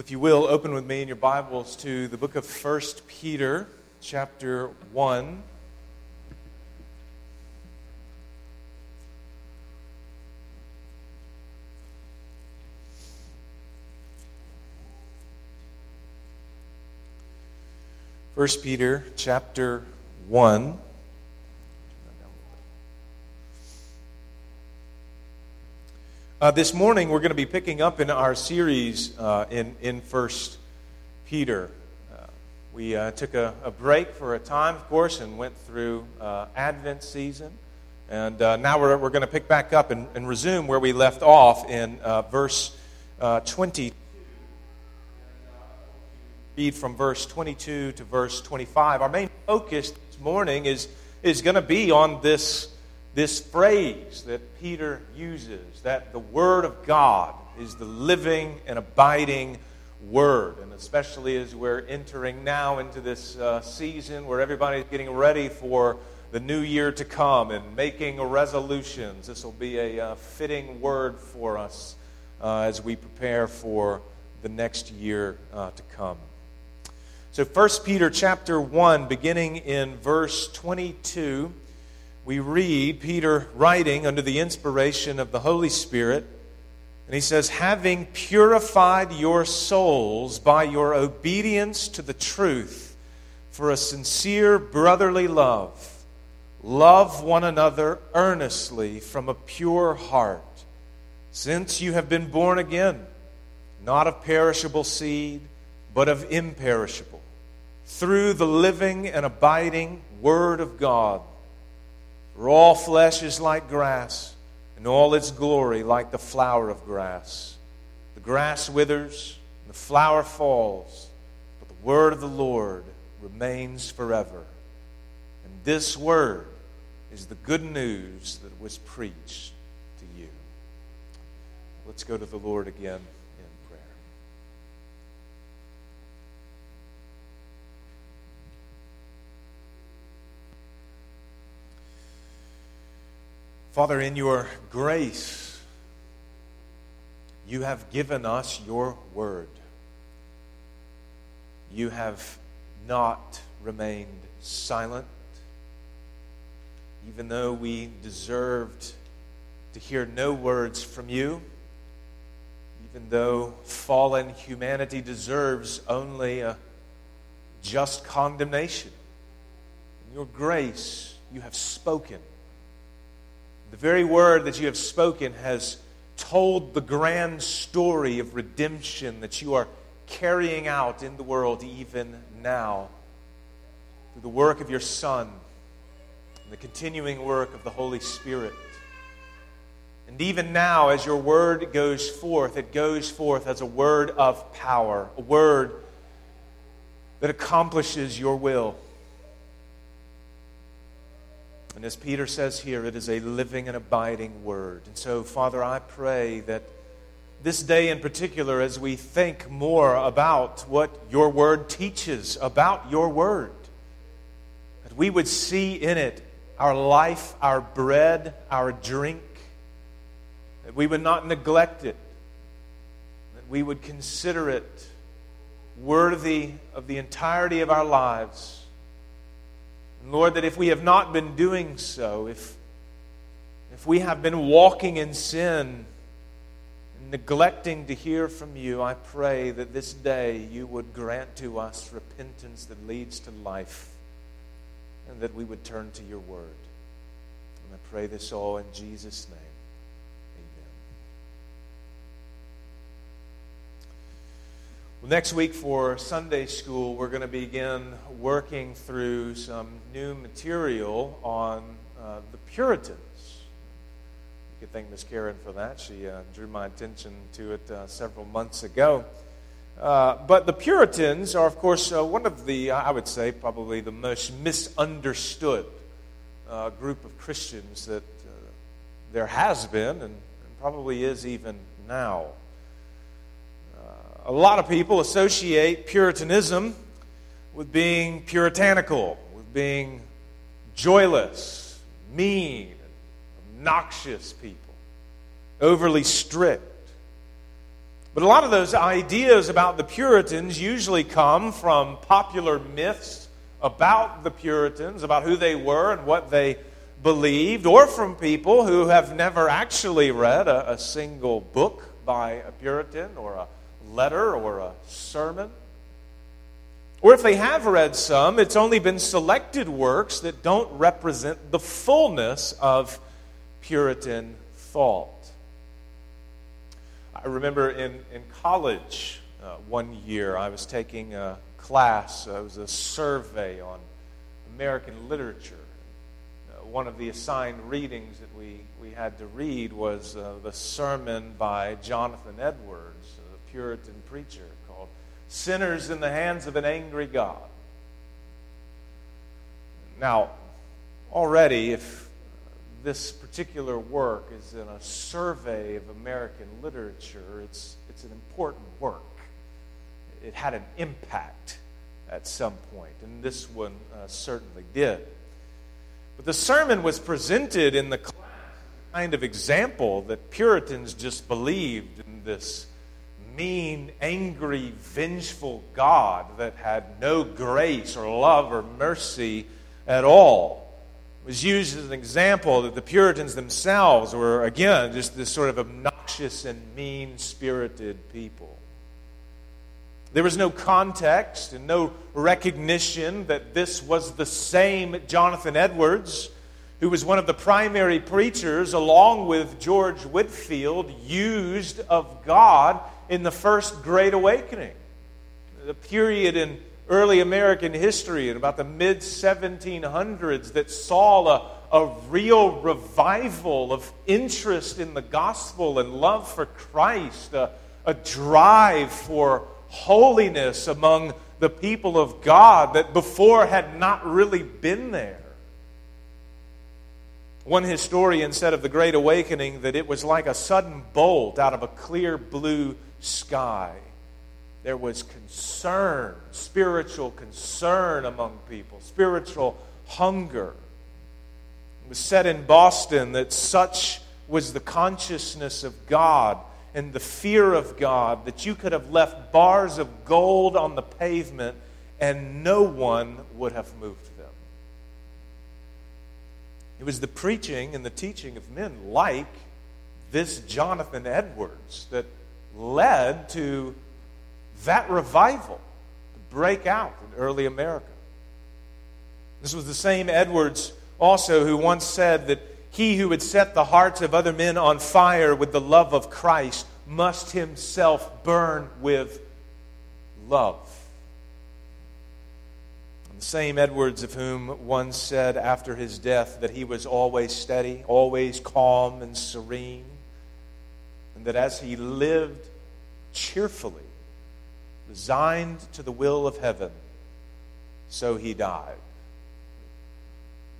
If you will, open with me in your Bibles to the book of 1 Peter, chapter 1. First Peter, chapter 1. This morning, we're going to be picking up in our series in 1 Peter. We took a break for a time, of course, and went through Advent season. And now we're going to pick back up and resume where we left off in verse 22. Read from verse 22 to verse 25. Our main focus this morning is going to be on this phrase that Peter uses, that the Word of God is the living and abiding Word. And especially as we're entering now into this season where everybody's getting ready for the new year to come and making resolutions, this will be a fitting word for us as we prepare for the next year to come. So 1 Peter chapter 1, beginning in verse 22, we read Peter writing under the inspiration of the Holy Spirit, and he says, having purified your souls by your obedience to the truth for a sincere brotherly love, love one another earnestly from a pure heart, since you have been born again, not of perishable seed, but of imperishable, through the living and abiding Word of God. For all flesh is like grass, and all its glory like the flower of grass. The grass withers, and the flower falls, but the word of the Lord remains forever. And this word is the good news that was preached to you. Let's go to the Lord again in prayer. Father, in your grace, you have given us your word. You have not remained silent, even though we deserved to hear no words from you, even though fallen humanity deserves only a just condemnation. In your grace, you have spoken. The very word that you have spoken has told the grand story of redemption that you are carrying out in the world even now through the work of your Son and the continuing work of the Holy Spirit. And even now, as your word goes forth, it goes forth as a word of power, a word that accomplishes your will. And as Peter says here, it is a living and abiding word. And so, Father, I pray that this day in particular, as we think more about what your word teaches about your word, that we would see in it our life, our bread, our drink, that we would not neglect it, that we would consider it worthy of the entirety of our lives. And Lord, that if we have not been doing so, if we have been walking in sin and neglecting to hear from you, I pray that this day you would grant to us repentance that leads to life and that we would turn to your word. And I pray this all in Jesus' name. Well, next week for Sunday school, we're going to begin working through some new material on the Puritans. You could thank Miss Karen for that. She drew my attention to it several months ago. But the Puritans are, of course, one of the, I would say, probably the most misunderstood group of Christians that there has been and probably is even now. A lot of people associate Puritanism with being puritanical, with being joyless, mean, obnoxious people, overly strict. But a lot of those ideas about the Puritans usually come from popular myths about the Puritans, about who they were and what they believed, or from people who have never actually read a single book by a Puritan or a letter or a sermon. Or if they have read some, it's only been selected works that don't represent the fullness of Puritan thought. I remember in college one year, I was taking a class. It was a survey on American literature. One of the assigned readings that we had to read was the sermon by Jonathan Edwards, a Puritan preacher, called Sinners in the Hands of an Angry God. Now, already, if this particular work is in a survey of American literature, it's an important work. It had an impact at some point, and this one certainly did. But the sermon was presented in the class kind of example that Puritans just believed in this mean, angry, vengeful God that had no grace or love or mercy at all. It was used as an example that the Puritans themselves were, again, just this sort of obnoxious and mean-spirited people. There was no context and no recognition that this was the same Jonathan Edwards, who was one of the primary preachers, along with George Whitefield, used of God in the First Great Awakening, the period in early American history in about the mid-1700s that saw a real revival of interest in the gospel and love for Christ, a drive for holiness among the people of God that before had not really been there. One historian said of the Great Awakening that it was like a sudden bolt out of a clear blue sky. There was concern, spiritual concern among people, spiritual hunger. It was said in Boston that such was the consciousness of God and the fear of God that you could have left bars of gold on the pavement and no one would have moved them. It was the preaching and the teaching of men like this Jonathan Edwards that led to that revival to break out in early America. This was the same Edwards also who once said that he who would set the hearts of other men on fire with the love of Christ must himself burn with love. And the same Edwards of whom one said after his death that he was always steady, always calm and serene, and that as he lived cheerfully, resigned to the will of heaven, so he died.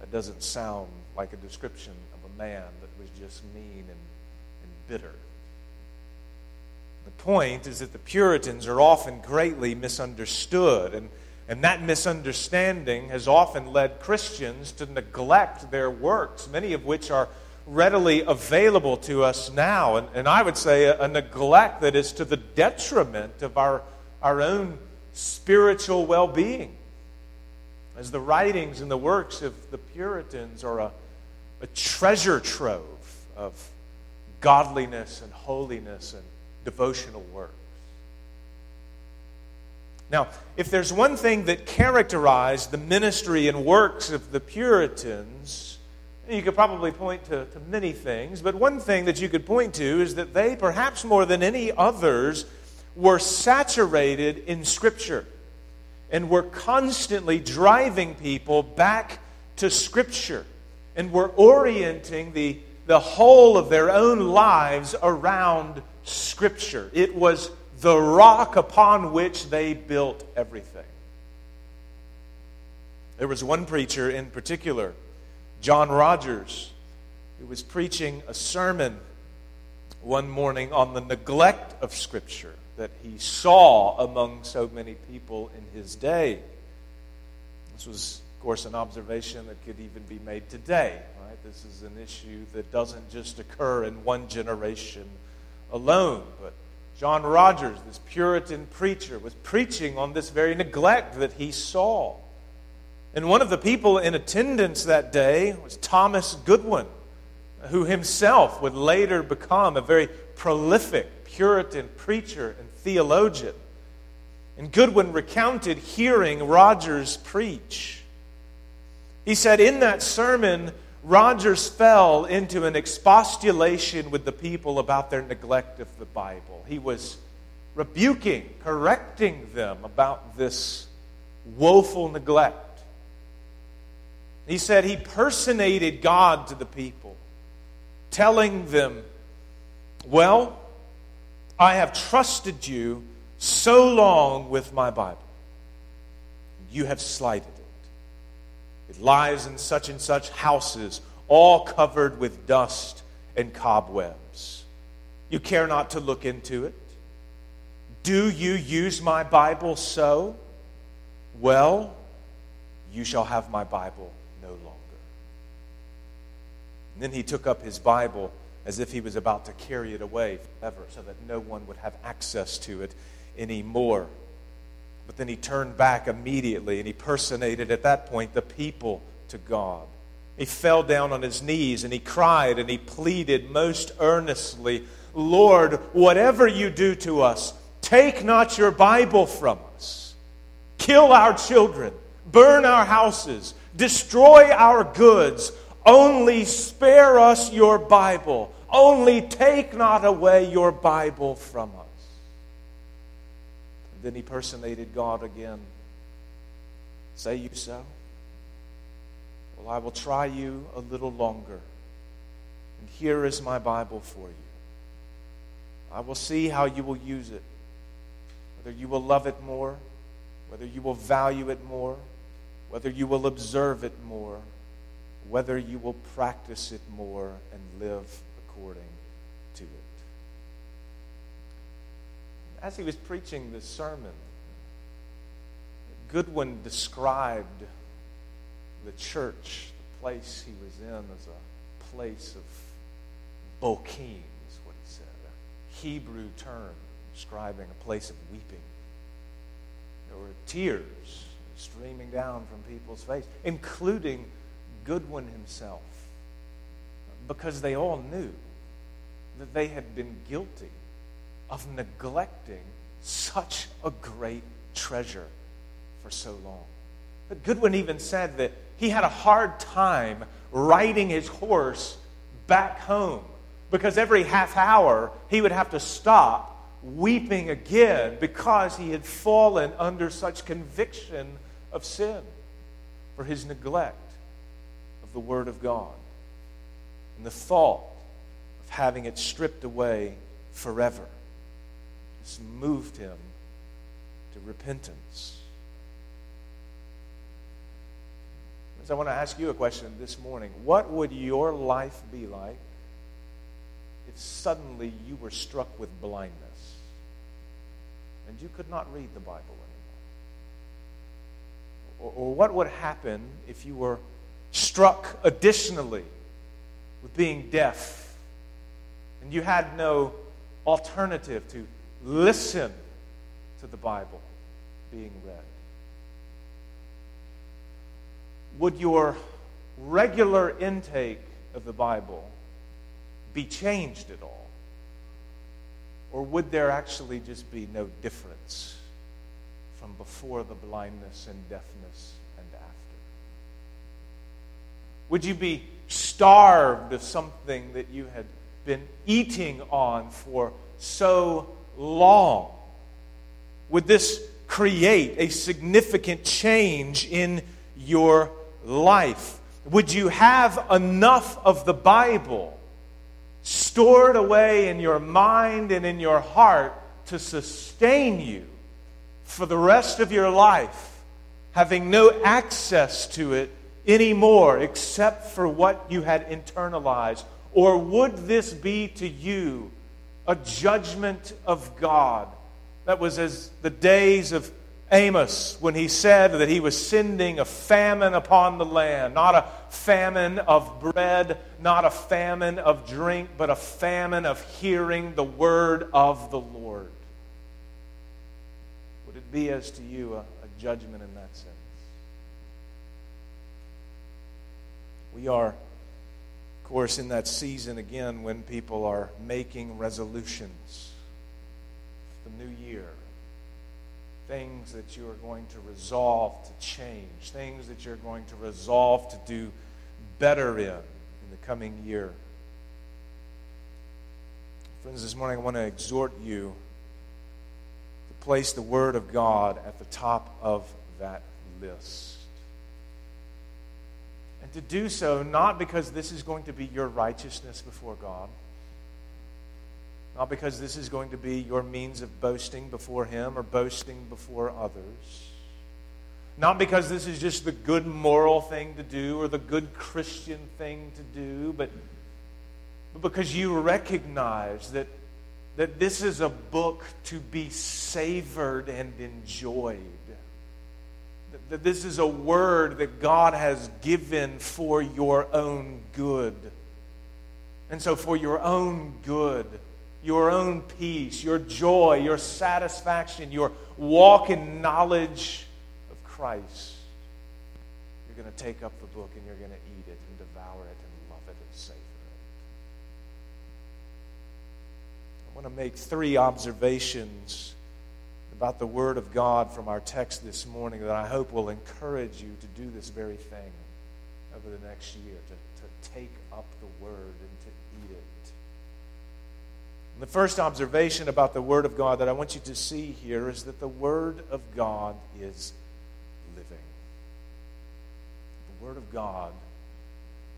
That doesn't sound like a description of a man that was just mean and bitter. The point is that the Puritans are often greatly misunderstood, and that misunderstanding has often led Christians to neglect their works, many of which are readily available to us now, and I would say a neglect that is to the detriment of our own spiritual well-being, as the writings and the works of the Puritans are a treasure trove of godliness and holiness and devotional works. Now, if there's one thing that characterized the ministry and works of the Puritans, you could probably point to many things, but one thing that you could point to is that they, perhaps more than any others, were saturated in Scripture and were constantly driving people back to Scripture and were orienting the whole of their own lives around Scripture. It was the rock upon which they built everything. There was one preacher in particular, John Rogers, who was preaching a sermon one morning on the neglect of Scripture that he saw among so many people in his day. This was, of course, an observation that could even be made today, right? This is an issue that doesn't just occur in one generation alone, but John Rogers, this Puritan preacher, was preaching on this very neglect that he saw. And one of the people in attendance that day was Thomas Goodwin, who himself would later become a very prolific Puritan preacher and theologian. And Goodwin recounted hearing Rogers preach. He said, in that sermon, Rogers fell into an expostulation with the people about their neglect of the Bible. He was rebuking, correcting them about this woeful neglect. He said he personated God to the people, telling them, well, I have trusted you so long with my Bible. You have slighted it. It lies in such and such houses, all covered with dust and cobwebs. You care not to look into it. Do you use my Bible so? Well, you shall have my Bible no longer. And then he took up his Bible as if he was about to carry it away forever so that no one would have access to it anymore. But then he turned back immediately and he personated at that point the people to God. He fell down on his knees and he cried and he pleaded most earnestly, Lord, whatever you do to us, take not your Bible from us. Kill our children, burn our houses, destroy our goods. Only spare us your Bible. Only take not away your Bible from us. Then he personated God again. Say you so? Well, I will try you a little longer. And here is my Bible for you. I will see how you will use it. Whether you will love it more, whether you will value it more, whether you will observe it more, whether you will practice it more and live according to it. As he was preaching this sermon, Goodwin described the church, the place he was in, as a place of Bochim, is what he said, a Hebrew term describing a place of weeping. There were tears streaming down from people's face, including Goodwin himself, because they all knew that they had been guilty of neglecting such a great treasure for so long. But Goodwin even said that he had a hard time riding his horse back home because every half hour he would have to stop weeping again because he had fallen under such conviction of sin for his neglect the Word of God, and the thought of having it stripped away forever just moved him to repentance. So I want to ask you a question this morning. What would your life be like if suddenly you were struck with blindness and you could not read the Bible anymore? Or what would happen if you were struck additionally with being deaf, and you had no alternative to listen to the Bible being read? Would your regular intake of the Bible be changed at all? Or would there actually just be no difference from before the blindness and deafness and after? Would you be starved of something that you had been eating on for so long? Would this create a significant change in your life? Would you have enough of the Bible stored away in your mind and in your heart to sustain you for the rest of your life, having no access to it anymore except for what you had internalized? Or would this be to you a judgment of God that was as the days of Amos when he said that he was sending a famine upon the land, not a famine of bread, not a famine of drink, but a famine of hearing the word of the Lord. Would it be as to you a judgment in that sense? We are, of course, in that season again when people are making resolutions for the new year. Things that you are going to resolve to change. Things that you're going to resolve to do better in the coming year. Friends, this morning I want to exhort you to place the Word of God at the top of that list. And to do so not because this is going to be your righteousness before God. Not because this is going to be your means of boasting before Him or boasting before others. Not because this is just the good moral thing to do or the good Christian thing to do, but because you recognize that this is a book to be savored and enjoyed. That this is a word that God has given for your own good. And so for your own good, your own peace, your joy, your satisfaction, your walk in knowledge of Christ, you're going to take up the book and you're going to eat it and devour it and love it and savor it. I want to make three observations about the Word of God from our text this morning that I hope will encourage you to do this very thing over the next year, to take up the Word and to eat it. The first observation about the Word of God that I want you to see here is that the Word of God is living. The Word of God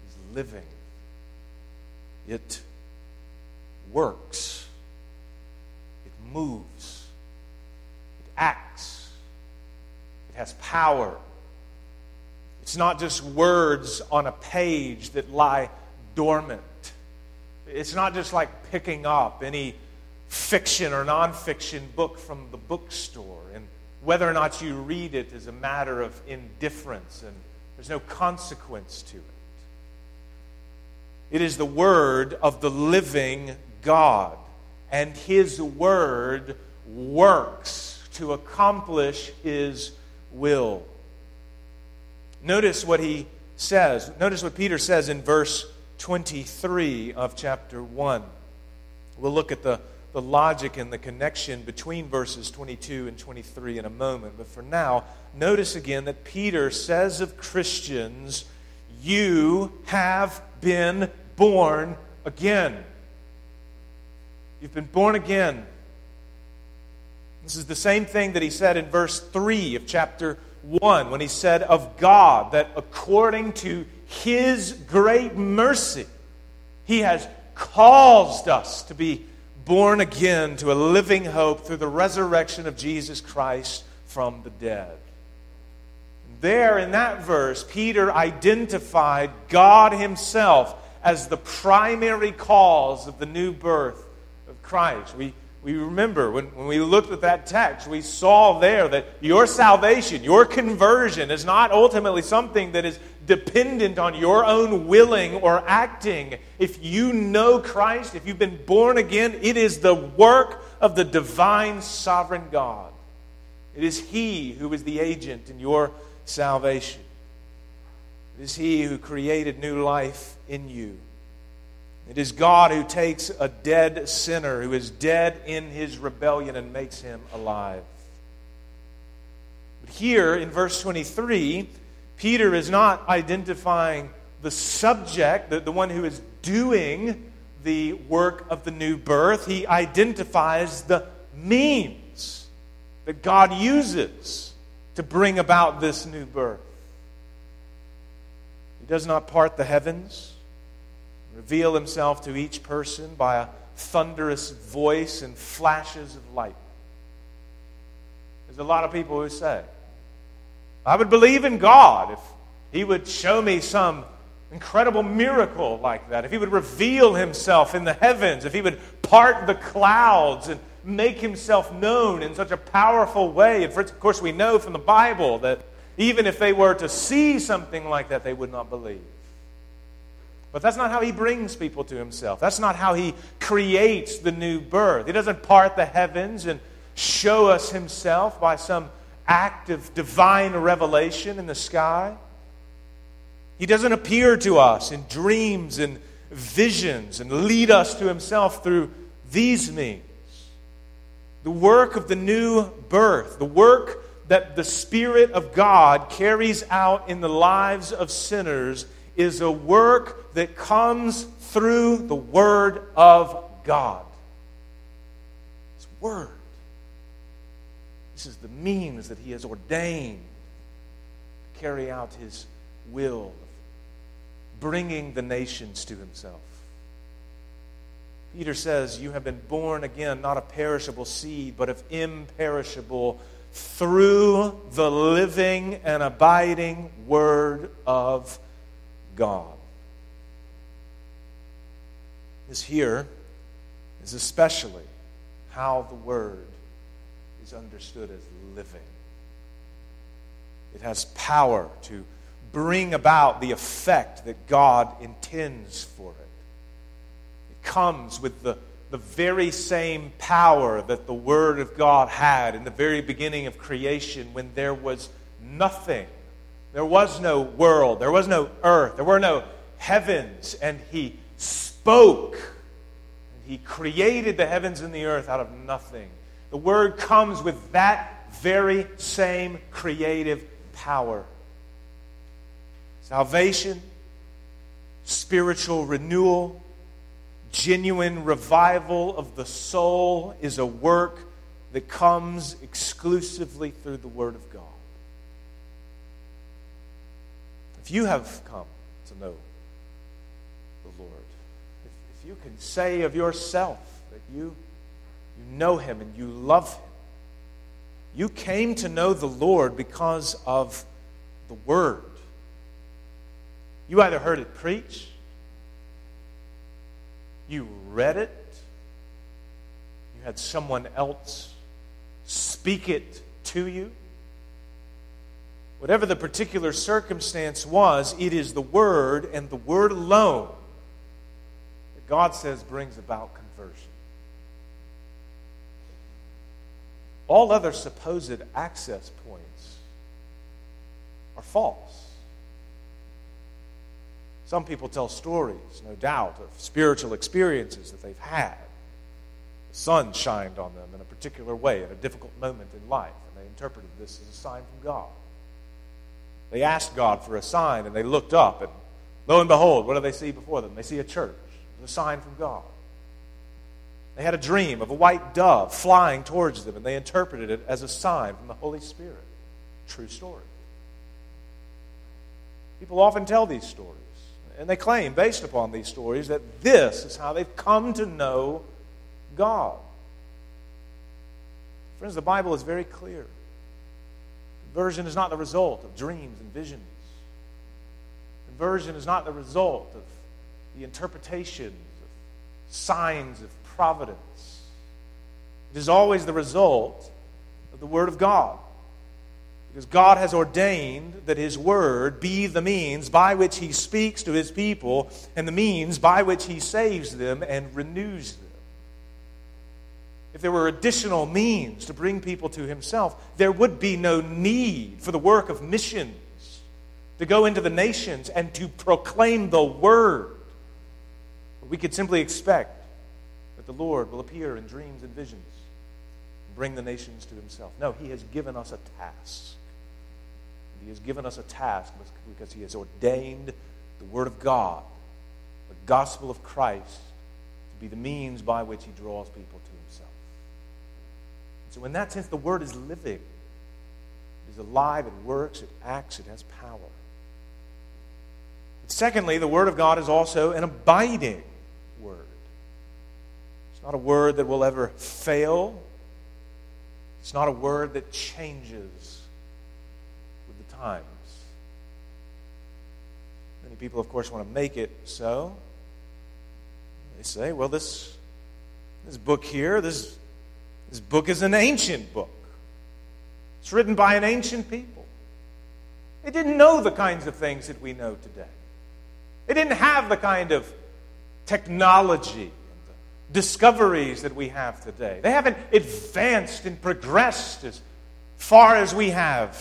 is living. It works. It moves. It acts. It has power. It's not just words on a page that lie dormant. It's not just like picking up any fiction or nonfiction book from the bookstore, and whether or not you read it is a matter of indifference, and there's no consequence to it. It is the Word of the living God, and His Word works to accomplish His will. Notice what he says. Notice what Peter says in verse 23 of chapter 1. We'll look at the logic and the connection between verses 22 and 23 in a moment. But for now, notice again that Peter says of Christians, you have been born again. You've been born again. This is the same thing that he said in verse 3 of chapter 1 when he said of God that according to His great mercy, He has caused us to be born again to a living hope through the resurrection of Jesus Christ from the dead. There in that verse, Peter identified God Himself as the primary cause of the new birth of Christ. We remember when we looked at that text, we saw there that your salvation, your conversion is not ultimately something that is dependent on your own willing or acting. If you know Christ, if you've been born again, it is the work of the divine sovereign God. It is He who is the agent in your salvation. It is He who created new life in you. It is God who takes a dead sinner who is dead in his rebellion and makes him alive. But here in verse 23, Peter is not identifying the subject, the one who is doing the work of the new birth. He identifies the means that God uses to bring about this new birth. He does not part the heavens, reveal Himself to each person by a thunderous voice and flashes of light. There's a lot of people who say, I would believe in God if He would show me some incredible miracle like that, if He would reveal Himself in the heavens, if He would part the clouds and make himself known in such a powerful way. And of course, we know from the Bible that even if they were to see something like that, they would not believe. But that's not how he brings people to himself. That's not how he creates the new birth. He doesn't part the heavens and show us himself by some act of divine revelation in the sky. He doesn't appear to us in dreams and visions and lead us to himself through these means. The work of the new birth, the work that the Spirit of God carries out in the lives of sinners, is a work that comes through the Word of God. His Word. This is the means that He has ordained to carry out His will, bringing the nations to Himself. Peter says, you have been born again, not of perishable seed, but of imperishable, through the living and abiding Word of God. This here is especially how the Word is understood as living. It has power to bring about the effect that God intends for it. It comes with the very same power that the Word of God had in the very beginning of creation, when there was nothing. There was no world. There was no earth. There were no heavens. And He spoke. And He created the heavens and the earth out of nothing. The Word comes with that very same creative power. Salvation, spiritual renewal, genuine revival of the soul is a work that comes exclusively through the Word of God. If you have come to know the Lord, if you can say of yourself that you know Him and you love Him, you came to know the Lord because of the Word. You either heard it preached, you read it, you had someone else speak it to you. Whatever the particular circumstance was, it is the Word and the Word alone that God says brings about conversion. All other supposed access points are false. Some people tell stories, no doubt, of spiritual experiences that they've had. The sun shined on them in a particular way at a difficult moment in life, and they interpreted this as a sign from God. They asked God for a sign, and they looked up, and lo and behold, what do they see before them? They see a church, a sign from God. They had a dream of a white dove flying towards them, and they interpreted it as a sign from the Holy Spirit. True story. People often tell these stories, and they claim, based upon these stories, that this is how they've come to know God. Friends, the Bible is very clear. Conversion is not the result of dreams and visions. Conversion is not the result of the interpretations of signs of providence. It is always the result of the Word of God. Because God has ordained that His Word be the means by which He speaks to His people and the means by which He saves them and renews them. If there were additional means to bring people to Himself, there would be no need for the work of missions to go into the nations and to proclaim the Word. We could simply expect that the Lord will appear in dreams and visions and bring the nations to Himself. No, He has given us a task. He has given us a task because He has ordained the Word of God, the gospel of Christ, to be the means by which He draws people to Himself. So in that sense, the Word is living. It is alive, it works, it acts, it has power. But secondly, the Word of God is also an abiding Word. It's not a Word that will ever fail. It's not a Word that changes with the times. Many people, of course, want to make it so. They say, well, this book here, this This book is an ancient book. It's written by an ancient people. They didn't know the kinds of things that we know today. They didn't have the kind of technology and the discoveries that we have today. They haven't advanced and progressed as far as we have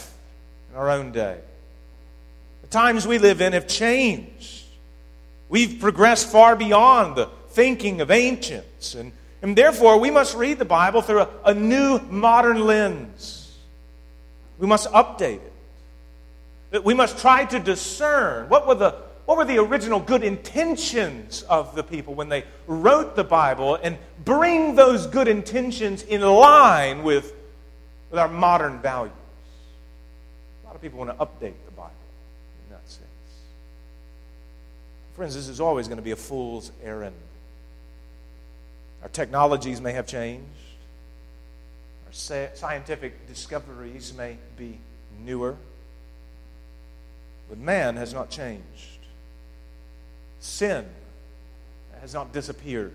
in our own day. The times we live in have changed. We've progressed far beyond the thinking of ancients, and therefore we must read the Bible through a new modern lens. We must update it. We must try to discern what were the original good intentions of the people when they wrote the Bible, and bring those good intentions in line with our modern values. A lot of people want to update the Bible in that sense. Friends, this is always going to be a fool's errand. Our technologies may have changed. Our scientific discoveries may be newer. But man has not changed. Sin has not disappeared.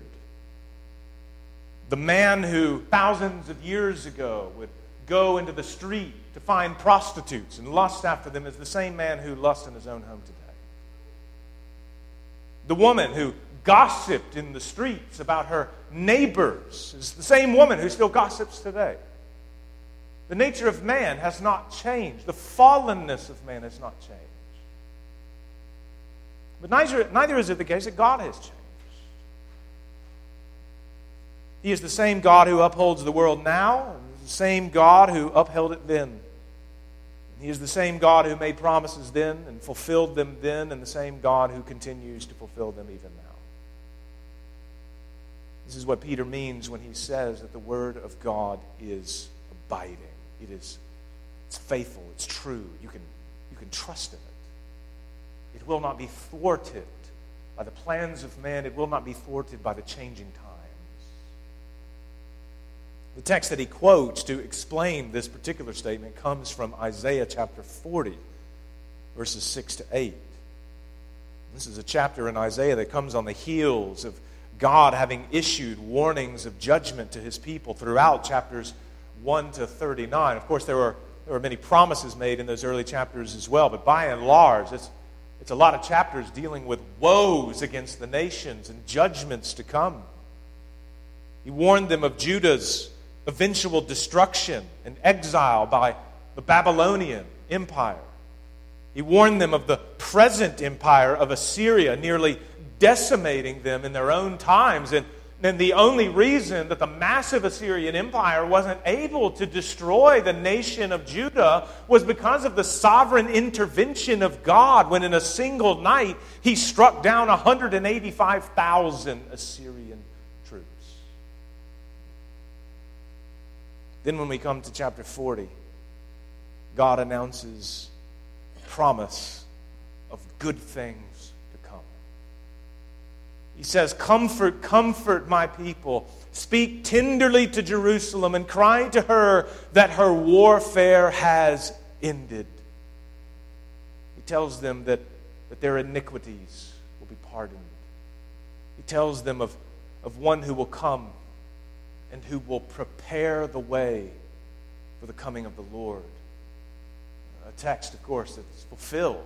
The man who thousands of years ago would go into the street to find prostitutes and lust after them is the same man who lusts in his own home today. The woman who gossiped in the streets about her neighbors is the same woman who still gossips today. The nature of man has not changed. The fallenness of man has not changed. But neither is it the case that God has changed. He is the same God who upholds the world now, and the same God who upheld it then. And He is the same God who made promises then and fulfilled them then, and the same God who continues to fulfill them even now. This is what Peter means when he says that the Word of God is abiding. It's faithful, it's true. You can trust in it. It will not be thwarted by the plans of man. It will not be thwarted by the changing times. The text that he quotes to explain this particular statement comes from Isaiah chapter 40, verses 6 to 8. This is a chapter in Isaiah that comes on the heels of God having issued warnings of judgment to his people throughout chapters 1 to 39. Of course, there were many promises made in those early chapters as well, but by and large, it's a lot of chapters dealing with woes against the nations and judgments to come. He warned them of Judah's eventual destruction and exile by the Babylonian Empire. He warned them of the present empire of Assyria nearly decimating them in their own times. And the only reason that the massive Assyrian Empire wasn't able to destroy the nation of Judah was because of the sovereign intervention of God when in a single night He struck down 185,000 Assyrian troops. Then when we come to chapter 40, God announces a promise of good things to come. He says, "Comfort, comfort my people. Speak tenderly to Jerusalem and cry to her that her warfare has ended." He tells them that their iniquities will be pardoned. He tells them of one who will come and who will prepare the way for the coming of the Lord. A text, of course, that's fulfilled.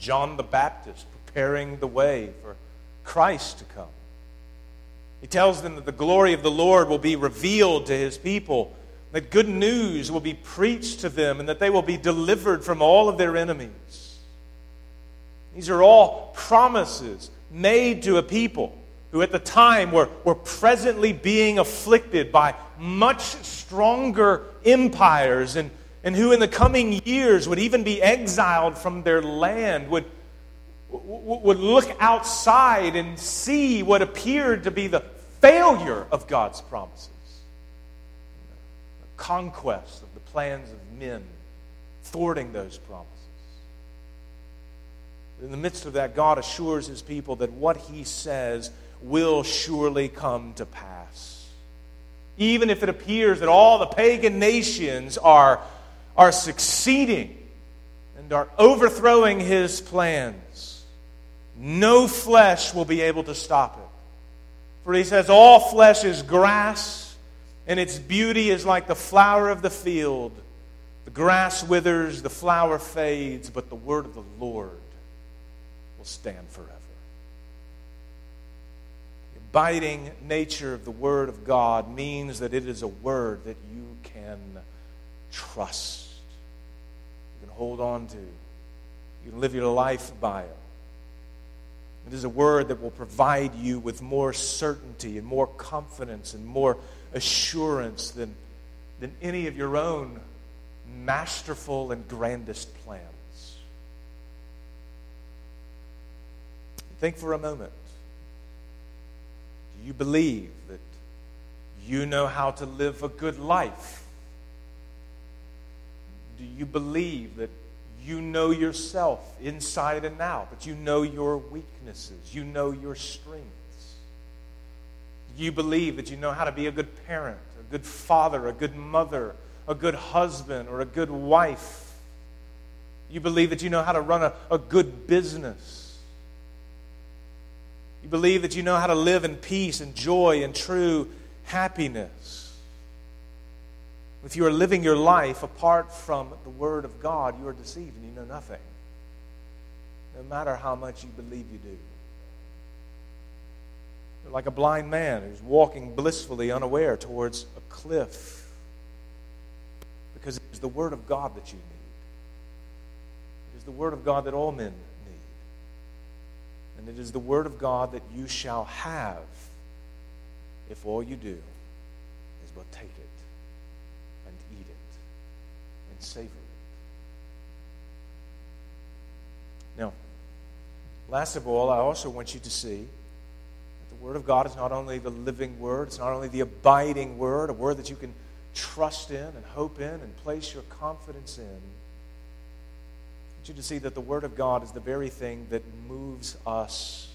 John the Baptist preparing the way for Christ to come. He tells them that the glory of the Lord will be revealed to His people, that good news will be preached to them, and that they will be delivered from all of their enemies. These are all promises made to a people who at the time were presently being afflicted by much stronger empires, and who in the coming years would even be exiled from their land, would look outside and see what appeared to be the failure of God's promises, the conquest of the plans of men thwarting those promises. In the midst of that, God assures His people that what He says will surely come to pass. Even if it appears that all the pagan nations are succeeding and are overthrowing His plans, no flesh will be able to stop it. For He says, all flesh is grass, and its beauty is like the flower of the field. The grass withers, the flower fades, but the word of the Lord will stand forever. The abiding nature of the word of God means that it is a word that you can trust. You can hold on to. You can live your life by it. It is a word that will provide you with more certainty and more confidence and more assurance than any of your own masterful and grandest plans. Think for a moment. Do you believe that you know how to live a good life? Do you believe that you know yourself inside and out, but you know your weaknesses, you know your strengths? Do you believe that you know how to be a good parent, a good father, a good mother, a good husband, or a good wife? You believe that you know how to run a good business. You believe that you know how to live in peace and joy and true happiness. If you are living your life apart from the Word of God, you are deceived and you know nothing, no matter how much you believe you do. You're like a blind man who's walking blissfully unaware towards a cliff, because it is the Word of God that you need. It is the Word of God that all men need. And it is the Word of God that you shall have if all you do is but take it. Savor it. Now, last of all, I also want you to see that the Word of God is not only the living Word, it's not only the abiding Word, a Word that you can trust in and hope in and place your confidence in. I want you to see that the Word of God is the very thing that moves us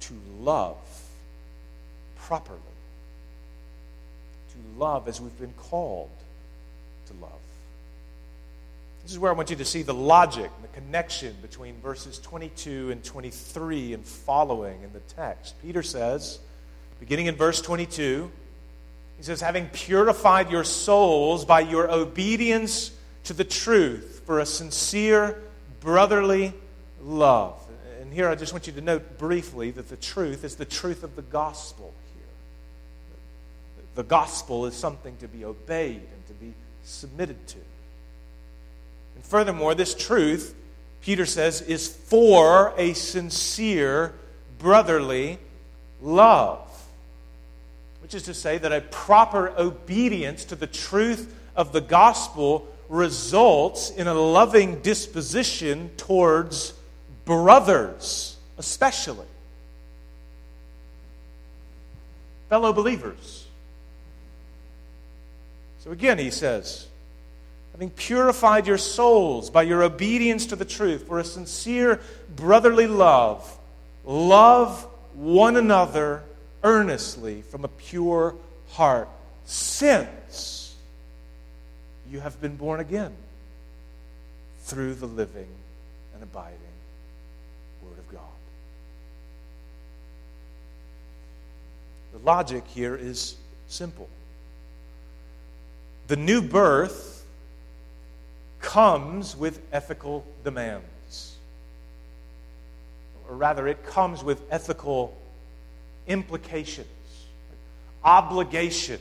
to love properly, to love as we've been called to love. This is where I want you to see the logic, the connection between verses 22 and 23 and following in the text. Peter says, beginning in verse 22, he says, "Having purified your souls by your obedience to the truth for a sincere brotherly love." And here I just want you to note briefly that the truth is the truth of the gospel here. The gospel is something to be obeyed and to be submitted to. And furthermore, this truth, Peter says, is for a sincere brotherly love, which is to say that a proper obedience to the truth of the gospel results in a loving disposition towards brothers, especially fellow believers. So again, he says, "Having purified your souls by your obedience to the truth for a sincere brotherly love, love one another earnestly from a pure heart, since you have been born again through the living and abiding Word of God." The logic here is simple. The new birth comes with ethical demands. Or rather, it comes with ethical implications, obligations.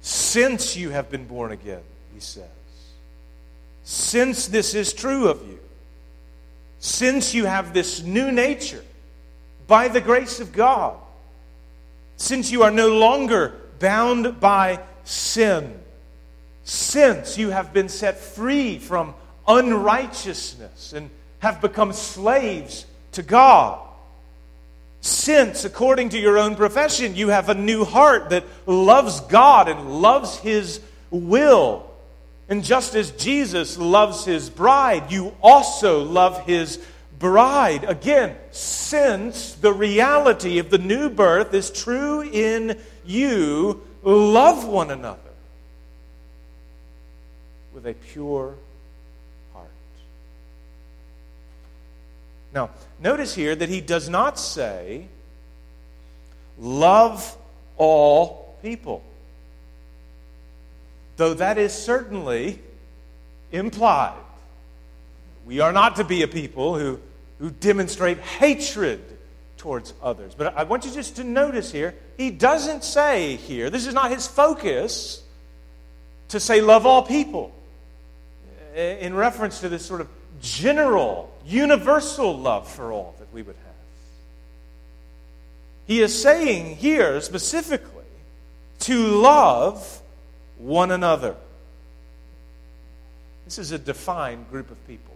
Since you have been born again, he says, since this is true of you, since you have this new nature by the grace of God, since you are no longer bound by sin, since you have been set free from unrighteousness and have become slaves to God, since, according to your own profession, you have a new heart that loves God and loves His will, and just as Jesus loves His bride, you also love His bride. Again, since the reality of the new birth is true in you, love one another with a pure heart. Now, notice here that he does not say, love all people. Though that is certainly implied. We are not to be a people who demonstrate hatred towards others. But I want you just to notice here, he doesn't say here, this is not his focus, to say love all people. In reference to this sort of general, universal love for all that we would have. He is saying here specifically to love one another. This is a defined group of people.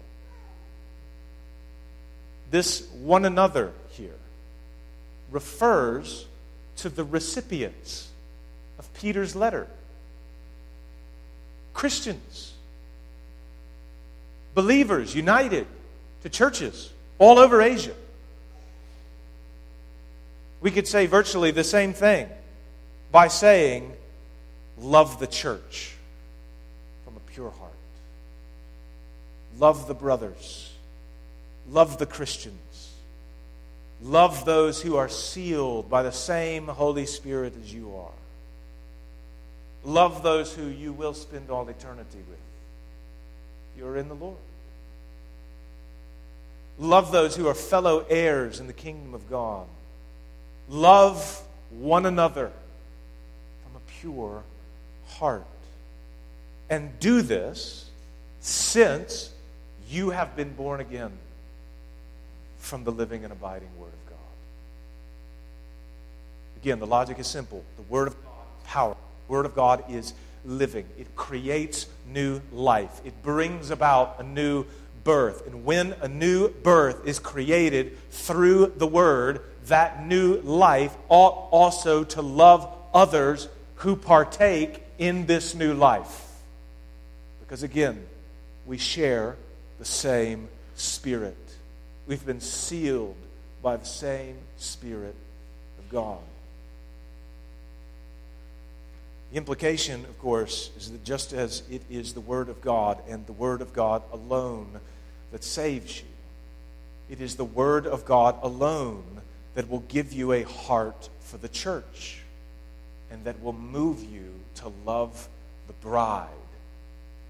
This one another here refers to the recipients of Peter's letter. Christians, believers united to churches all over Asia. We could say virtually the same thing by saying, love the church from a pure heart. Love the brothers. Love the Christians. Love those who are sealed by the same Holy Spirit as you are. Love those who you will spend all eternity with. You're in the Lord. Love those who are fellow heirs in the kingdom of God. Love one another from a pure heart. And do this since you have been born again from the living and abiding Word of God. Again, the logic is simple. The Word of God is power. The Word of God is living. It creates new life. It brings about a new birth. And when a new birth is created through the Word, that new life ought also to love others who partake in this new life. Because again, we share the same Spirit. We've been sealed by the same Spirit of God. The implication, of course, is that just as it is the Word of God and the Word of God alone that saves you, it is the Word of God alone that will give you a heart for the church and that will move you to love the bride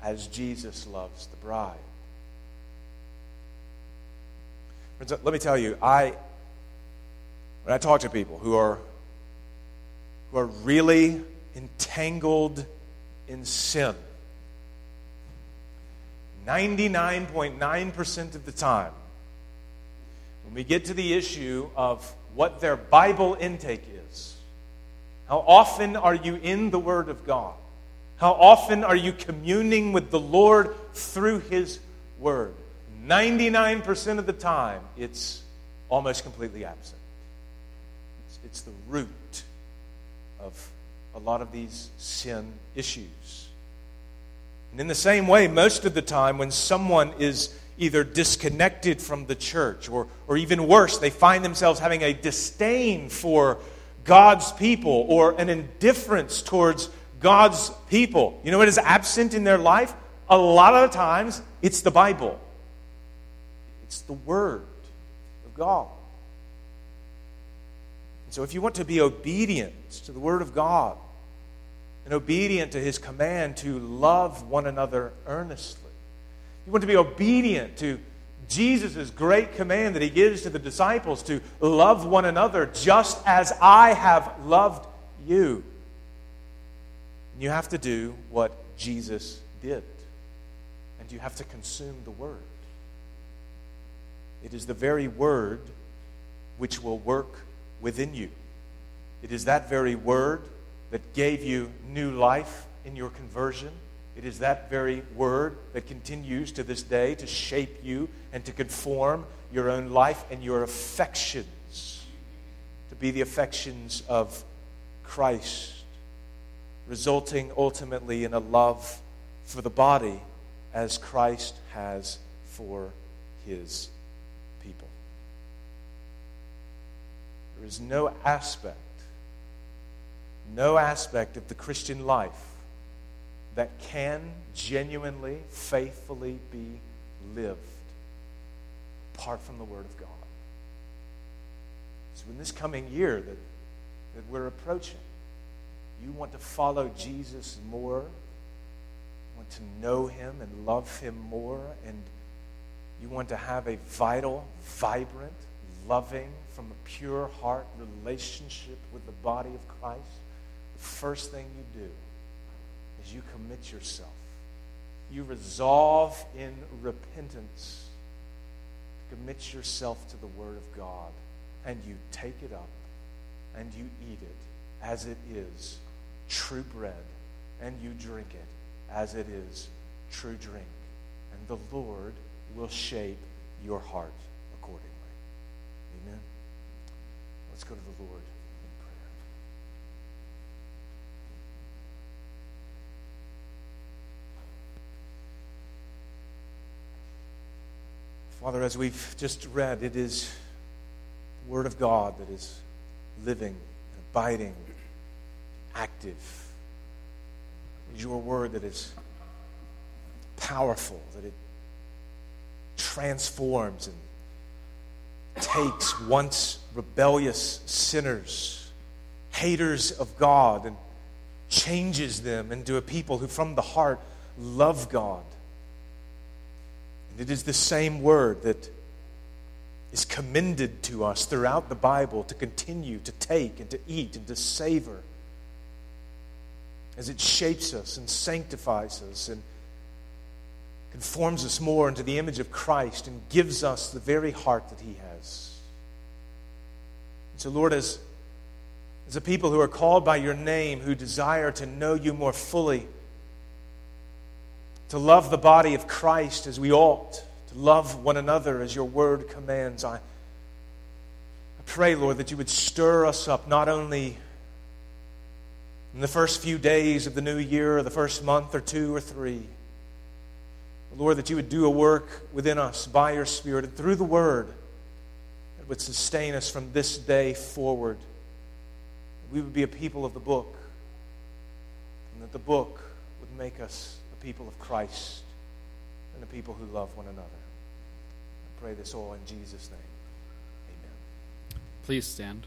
as Jesus loves the bride. Let me tell you, when I talk to people who are really entangled in sin, 99.9% of the time, when we get to the issue of what their Bible intake is, how often are you in the Word of God? How often are you communing with the Lord through His Word? 99% of the time, it's almost completely absent. It's the root of a lot of these sin issues. And in the same way, most of the time when someone is either disconnected from the church or even worse, they find themselves having a disdain for God's people or an indifference towards God's people. You know what is absent in their life? A lot of the times, it's the Bible. It's the Word of God. And so if you want to be obedient to the Word of God and obedient to His command to love one another earnestly, you want to be obedient to Jesus' great command that He gives to the disciples to love one another just as I have loved you. And you have to do what Jesus did. And you have to consume the Word. It is the very Word which will work within you. It is that very Word that gave you new life in your conversion. It is that very Word that continues to this day to shape you and to conform your own life and your affections to be the affections of Christ, resulting ultimately in a love for the body as Christ has for His people. There is no aspect of the Christian life that can genuinely, faithfully be lived apart from the Word of God. So in this coming year that we're approaching, you want to follow Jesus more, you want to know him and love him more, and you want to have a vital, vibrant, loving, from a pure heart relationship with the body of Christ, the first thing you do is you commit yourself. You resolve in repentance to commit yourself to the Word of God, and you take it up and you eat it as it is true bread, and you drink it as it is true drink, and the Lord will shape your heart accordingly. Amen. Let's go to the Lord in prayer. Father, as we've just read, it is the Word of God that is living, abiding, active. It is your Word that is powerful, that it transforms and takes once rebellious sinners, haters of God, and changes them into a people who from the heart love God. And it is the same word that is commended to us throughout the Bible to continue to take and to eat and to savor as it shapes us and sanctifies us and conforms us more into the image of Christ and gives us the very heart that he has. And so, Lord, as a people who are called by your name, who desire to know you more fully, to love the body of Christ as we ought, to love one another as your word commands, I pray, Lord, that you would stir us up not only in the first few days of the new year or the first month or two or three, Lord, that you would do a work within us by your Spirit and through the Word that would sustain us from this day forward. We would be a people of the book, and that the book would make us a people of Christ and a people who love one another. I pray this all in Jesus' name. Amen. Please stand.